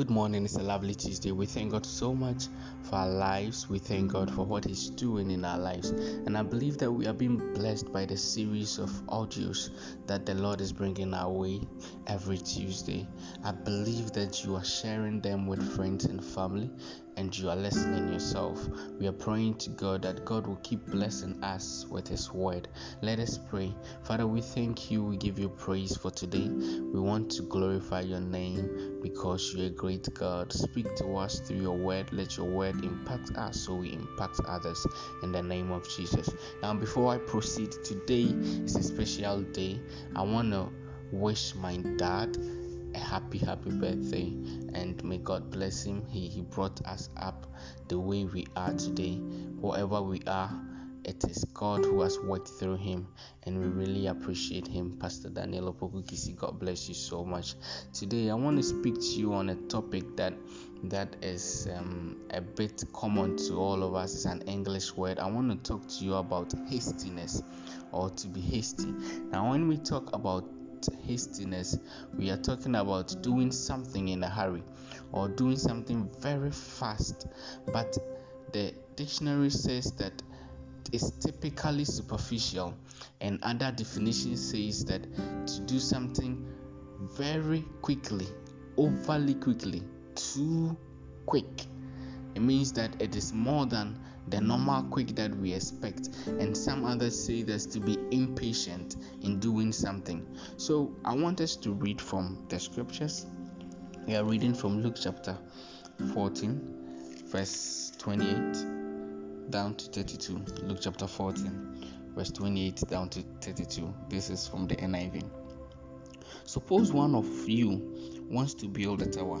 Good morning. It's a lovely Tuesday. We thank God so much for our lives. We thank God for what He's doing in our lives. And I believe that we are being blessed by the series of audios that the Lord is bringing our way every Tuesday. I believe that you are sharing them with friends and family, and you are listening yourself. We are praying to God that God will keep blessing us with His word. Let us pray. Father, we thank you. We give you praise for today. We want to glorify your name because you are great God. Speak to us through your word. Let your word impact us so we impact others in the name of Jesus. Now, before I proceed, today is a special day. I want to wish my dad a happy birthday, and may God bless him. He brought us up the way we are today. Wherever we are, it is God who has worked through him, and we really appreciate him. Pastor Daniel Opokukisi, God bless you so much. Today I want to speak to you on a topic that is a bit common to all of us. It's an English word. I want to talk to you about hastiness, or to be hasty. Now, when we talk about hastiness, we are talking about doing something in a hurry or doing something very fast, but the dictionary says that it's typically superficial, and other definition says that to do something very quickly, overly quickly, too quick. It means that it is more than the normal quick that we expect. And some others say that's to be impatient in doing something. So I want us to read from the scriptures. We are reading from Luke chapter 14 verse 28 down to 32. Luke chapter 14 verse 28 down to 32. This is from the NIV. Suppose one of you wants to build a tower.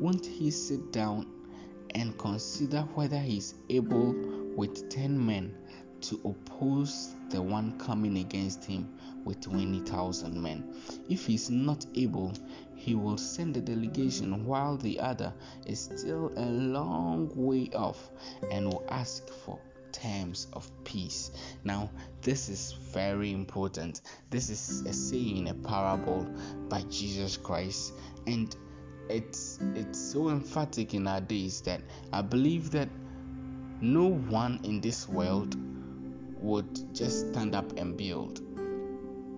Won't he sit down and consider whether he is able with 10 men to oppose the one coming against him with 20,000 men? If he is not able, he will send a delegation while the other is still a long way off and will ask for terms of peace. Now, this is very important. This is a saying, a parable by Jesus Christ, and it's so emphatic in our days that I believe that no one in this world would just stand up and build,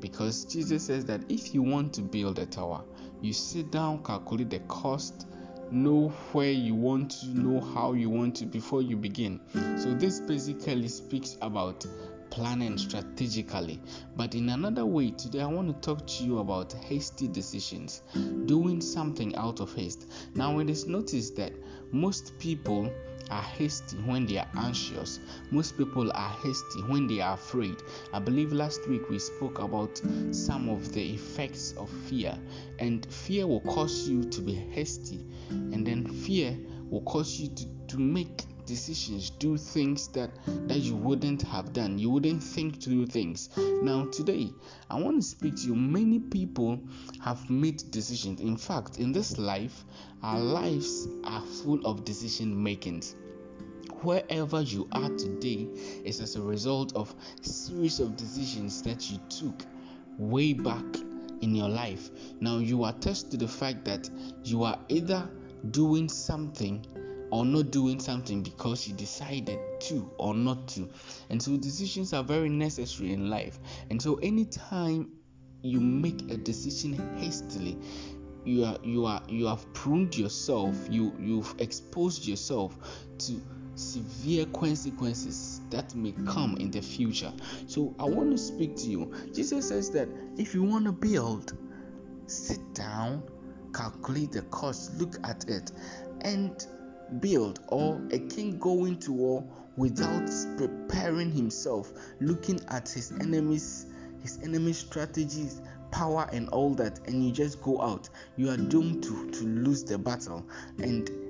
because Jesus says that if you want to build a tower, you sit down, calculate the cost, know where you want to, know how you want to before you begin. So this basically speaks about planning strategically. But in another way, today I want to talk to you about hasty decisions, doing something out of haste. Now, it is noticed that most people are hasty when they are anxious. Most people are hasty when they are afraid. I believe last week we spoke about some of the effects of fear, and fear will cause you to be hasty, and then fear will cause you to make decisions, do things that you wouldn't have done. You wouldn't think to do things. Now, today I want to speak to you. Many people have made decisions. In fact, in this life, our lives are full of decision makings. Wherever you are today is as a result of a series of decisions that you took way back in your life. Now, you attest to the fact that you are either doing something or not doing something because you decided to or not to. And so decisions are very necessary in life. And so anytime you make a decision hastily, you have pruned yourself, you've exposed yourself to severe consequences that may come in the future. So I want to speak to you. Jesus says that if you want to build, sit down, calculate the cost, look at it, and build. Or a king going to war without preparing himself, looking at his enemies' strategies, power and all that, and you just go out, you are doomed to lose the battle.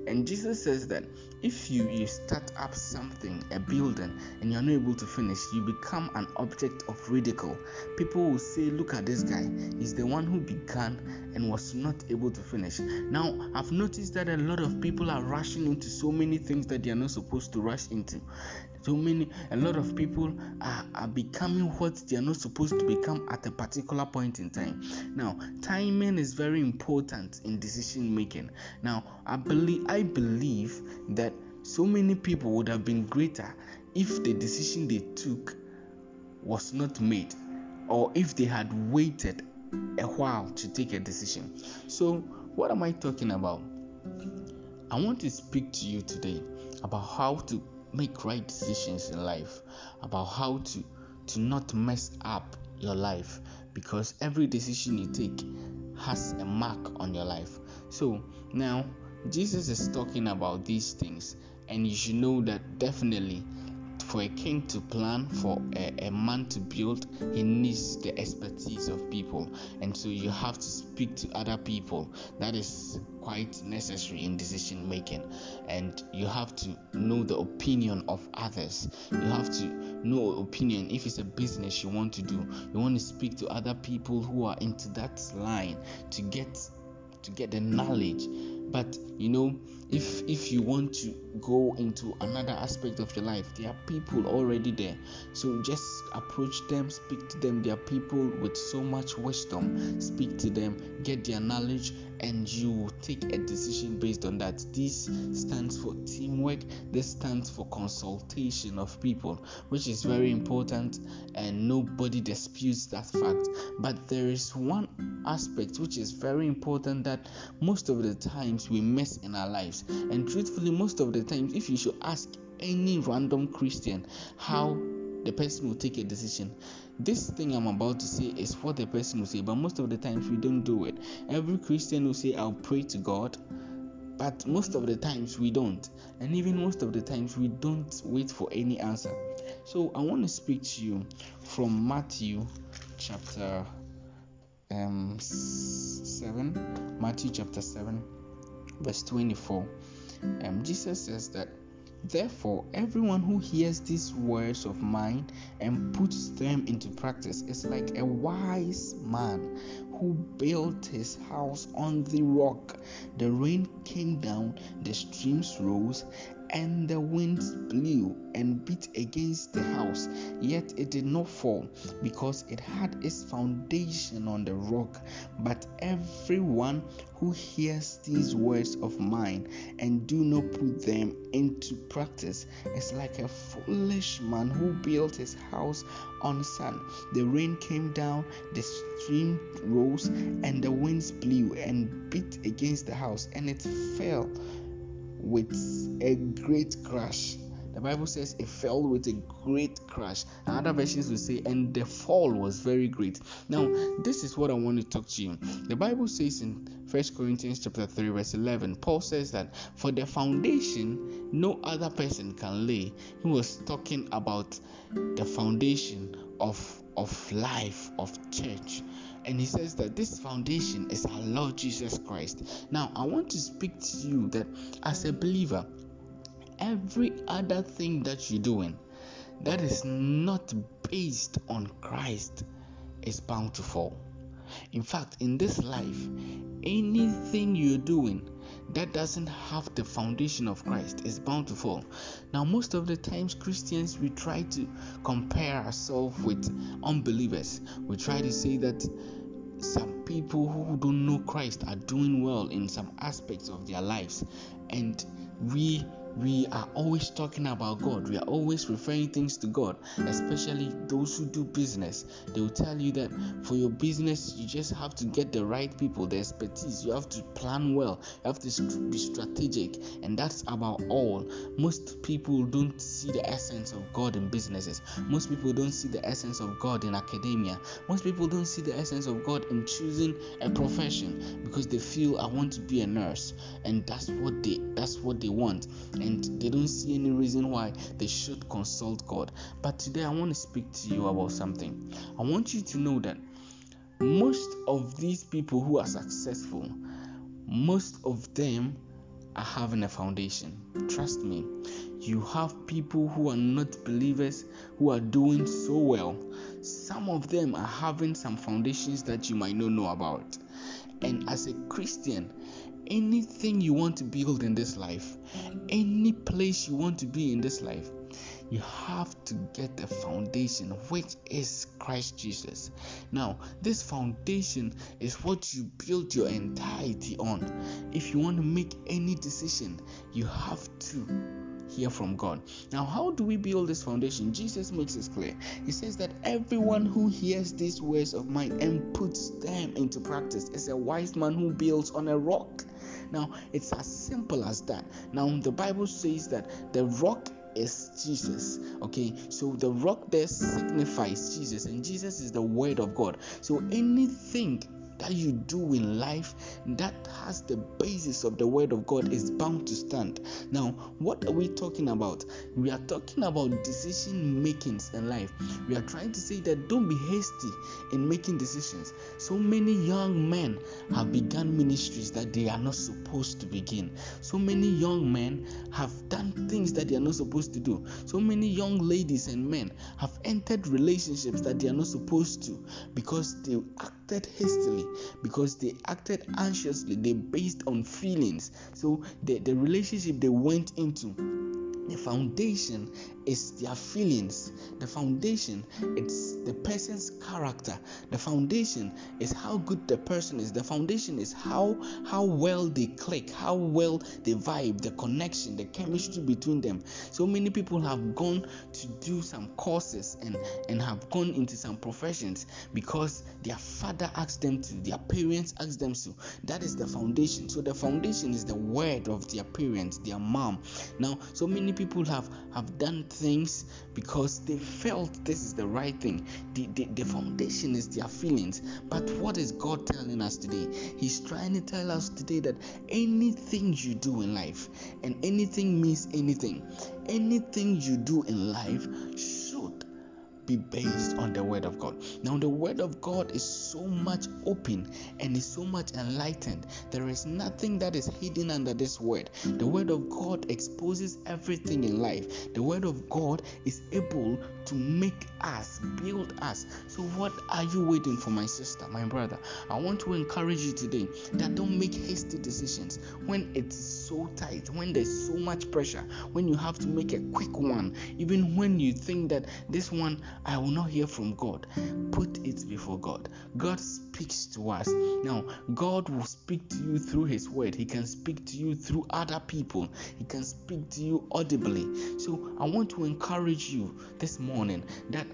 And Jesus says that if you start up something, a building, and you're not able to finish, you become an object of ridicule. People will say, look at this guy, he's the one who began and was not able to finish. Now, I've noticed that a lot of people are rushing into so many things that they are not supposed to rush into. A lot of people are becoming what they are not supposed to become at a particular point in time. Now, timing is very important in decision making. Now, I believe that so many people would have been greater if the decision they took was not made, or if they had waited a while to take a decision. So, what am I talking about? I want to speak to you today about how to make right decisions in life, about how to not mess up your life, because every decision you take has a mark on your life. So now Jesus is talking about these things, and you should know that definitely for a king to plan, for a man to build, he needs the expertise of people, and so you have to speak to other people. That is quite necessary in decision making, and you have to know the opinion of others. You have to know opinion. If it's a business you want to do, you want to speak to other people who are into that line to get the knowledge. But you know, if you want to go into another aspect of your life, there are people already there, so just approach them, speak to them. There are people with so much wisdom. Speak to them, get their knowledge, and you will take a decision based on that. This stands for teamwork. This stands for consultation of people, which is very important, and nobody disputes that fact. But there is one aspect which is very important that most of the times we miss in our lives. And truthfully, most of the times, if you should ask any random Christian how the person will take a decision, this thing I'm about to say is what the person will say, but most of the times we don't do it. Every Christian will say, I'll pray to God, but most of the times we don't, and even most of the times we don't wait for any answer. So I want to speak to you from Matthew chapter 7, Matthew chapter 7, verse 24. Jesus says that, therefore, everyone who hears these words of mine and puts them into practice is like a wise man who built his house on the rock. The rain came down, the streams rose, and the winds blew and beat against the house, yet it did not fall, because it had its foundation on the rock. But everyone who hears these words of mine and do not put them into practice is like a foolish man who built his house on sand. The rain came down, the stream rose, and the winds blew and beat against the house, and it fell with a great crash. The Bible says it fell with a great crash. Other versions will say, and the fall was very great. Now, this is what I want to talk to you. The Bible says in 1 Corinthians chapter 3 verse 11, Paul says that for the foundation no other person can lay. He was talking about the foundation of life, of church. And he says that this foundation is our Lord Jesus Christ. Now, I want to speak to you that as a believer, every other thing that you're doing that is not based on Christ is bound to fall. In fact, in this life, anything you're doing that doesn't have the foundation of Christ is bound to fall. Now, most of the times Christians, we try to compare ourselves with unbelievers. We try to say that some people who don't know Christ are doing well in some aspects of their lives, and we are always talking about God. We are always referring things to God, especially those who do business. They will tell you that for your business, you just have to get the right people, the expertise. You have to plan well. You have to be strategic. And that's about all. Most people don't see the essence of God in businesses. Most people don't see the essence of God in academia. Most people don't see the essence of God in choosing a profession, because they feel, I want to be a nurse. And that's what they want. And they don't see any reason why they should consult God. But today I want to speak to you about something. I want you to know that Most of these people who are successful, most of them are having a foundation. Trust me, you have people who are not believers who are doing so well. Some of them are having some foundations that you might not know about. And as a Christian, anything you want to build in this life, any place you want to be in this life, you have to get the foundation, which is Christ Jesus. Now, this foundation is what you build your entirety on. If you want to make any decision, you have to hear from God. Now, how do we build this foundation? Jesus makes it clear. He says that everyone who hears these words of mine and puts them into practice is a wise man who builds on a rock. Now, it's as simple as that. Now, the Bible says that the rock is Jesus. Okay, so the rock there signifies Jesus, and Jesus is the Word of God. So anything that you do in life that has the basis of the Word of God is bound to stand. Now, what are we talking about? We are talking about decision makings in life. We are trying to say that don't be hasty in making decisions. So many young men have begun ministries that they are not supposed to begin. So many young men have done things that they are not supposed to do. So many young ladies and men have entered relationships that they are not supposed to, because they acted hastily, because they acted anxiously, they based on feelings. So the relationship they went into, the foundation is their feelings. The foundation is the person's character. The foundation is how good the person is. The foundation is how well they click, how well they vibe, the connection, the chemistry between them. So many people have gone to do some courses and have gone into some professions because their father asked them to, their parents asked them to. That is the foundation. So the foundation is the word of their parents, their mom. Now, so many people have done things because they felt this is the right thing. The foundation is their feelings. But what is God telling us today? He's trying to tell us today that anything you do in life, and anything means anything you do in life should be based on the Word of God. Now, the Word of God is so much open and is so much enlightened. There is nothing that is hidden under this Word. The Word of God exposes everything in life. The Word of God is able to make us, build us. So what are you waiting for, my sister, my brother? I want to encourage you today that don't make hasty decisions when it's so tight, when there's so much pressure, when you have to make a quick one, even when you think that this one I will not hear from God. Put it before God. God speaks to us. Now, God will speak to you through His Word. He can speak to you through other people. He can speak to you audibly. So I want to encourage you this morning that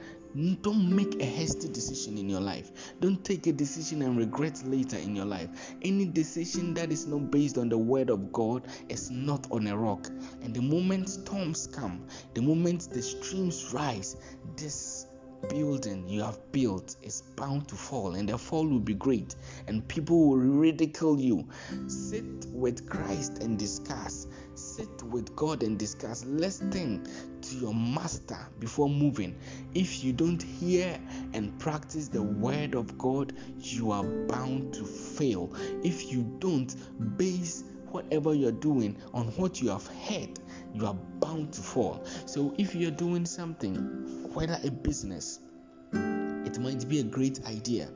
don't make a hasty decision in your life. Don't take a decision and regret later in your life. Any decision that is not based on the Word of God is not on a rock. And the moment storms come, the moment the streams rise, this building you have built is bound to fall, and the fall will be great, and people will ridicule you. Sit with Christ and discuss. Sit with God and discuss. Listen to your master before moving. If you don't hear and practice the Word of God, you are bound to fail. If you don't base whatever you're doing on what you have heard, you are bound to fall. So if you're doing something, whether a business, it might be a great idea.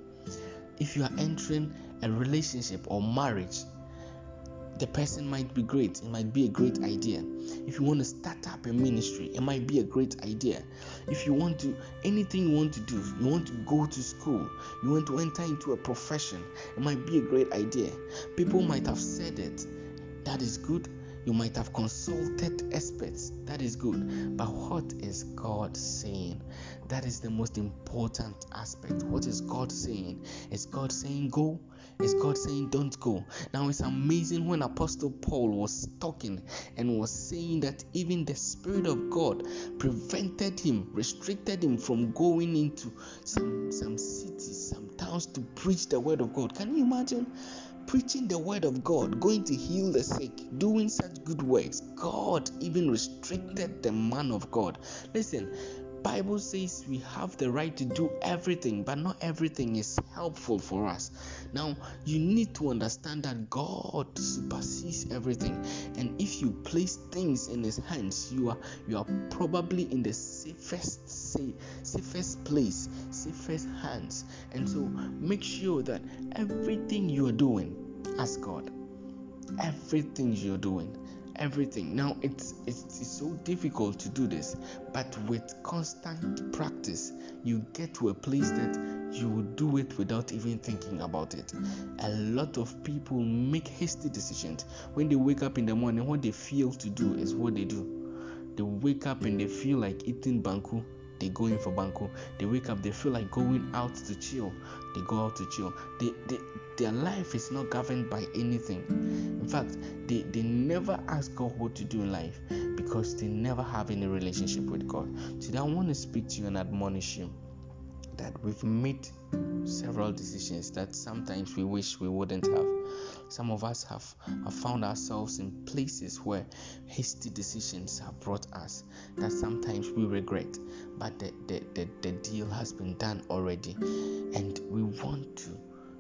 If you are entering a relationship or marriage, the person might be great. It might be a great idea. If you want to start up a ministry, it might be a great idea. If you want to, anything you want to do, you want to go to school, you want to enter into a profession, it might be a great idea. People might have said it. That is good. You might have consulted experts. That is good. But what is God saying? That is the most important aspect. What is God saying? Is God saying go? Is God saying don't go? Now, it's amazing when Apostle Paul was talking and was saying that even the Spirit of God prevented him, restricted him from going into some cities, some towns to preach the Word of God. Can you imagine? Preaching the Word of God, going to heal the sick, doing such good works. God even restricted the man of God. Listen, Bible says we have the right to do everything, but not everything is helpful for us. Now, you need to understand that God supersedes everything, and if you place things in His hands, you are probably in the safest place, safest hands. And so, make sure that everything you are doing, ask God. Everything you're doing. Everything. Now it's so difficult to do this, but with constant practice you get to a place that you will do it without even thinking about it. A lot of people make hasty decisions. When they wake up in the morning, what they feel to do is what they do. They wake up and they feel like eating banku, they go in for banku. They wake up, they feel like going out to chill, they go out to chill. Their life is not governed by anything. In fact, they never ask God what to do in life because they never have any relationship with God. Today I want to speak to you and admonish you that we've made several decisions that sometimes we wish we wouldn't have. Some of us have found ourselves in places where hasty decisions have brought us that sometimes we regret, but the deal has been done already, and we want to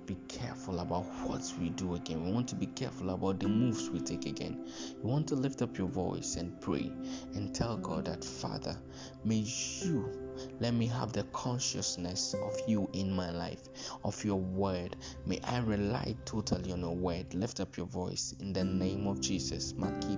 be careful about what we do again. We want to be careful about the moves we take again. You want to lift up your voice and pray and tell God that, Father, may you let me have the consciousness of you in my life, of your word. May I rely totally on your word. Lift up your voice in the name of Jesus. Let that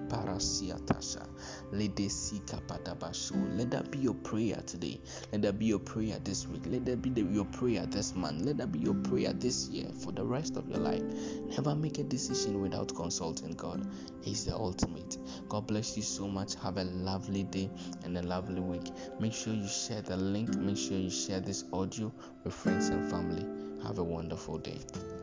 be your prayer today. Let that be your prayer this week. Let that be your prayer this month. Let that be your prayer this year for the rest of your life. Never make a decision without consulting God. He's the ultimate. God bless you so much. Have a lovely day and a lovely week. Make sure you share the link. Make sure you share this audio with friends and family. Have a wonderful day.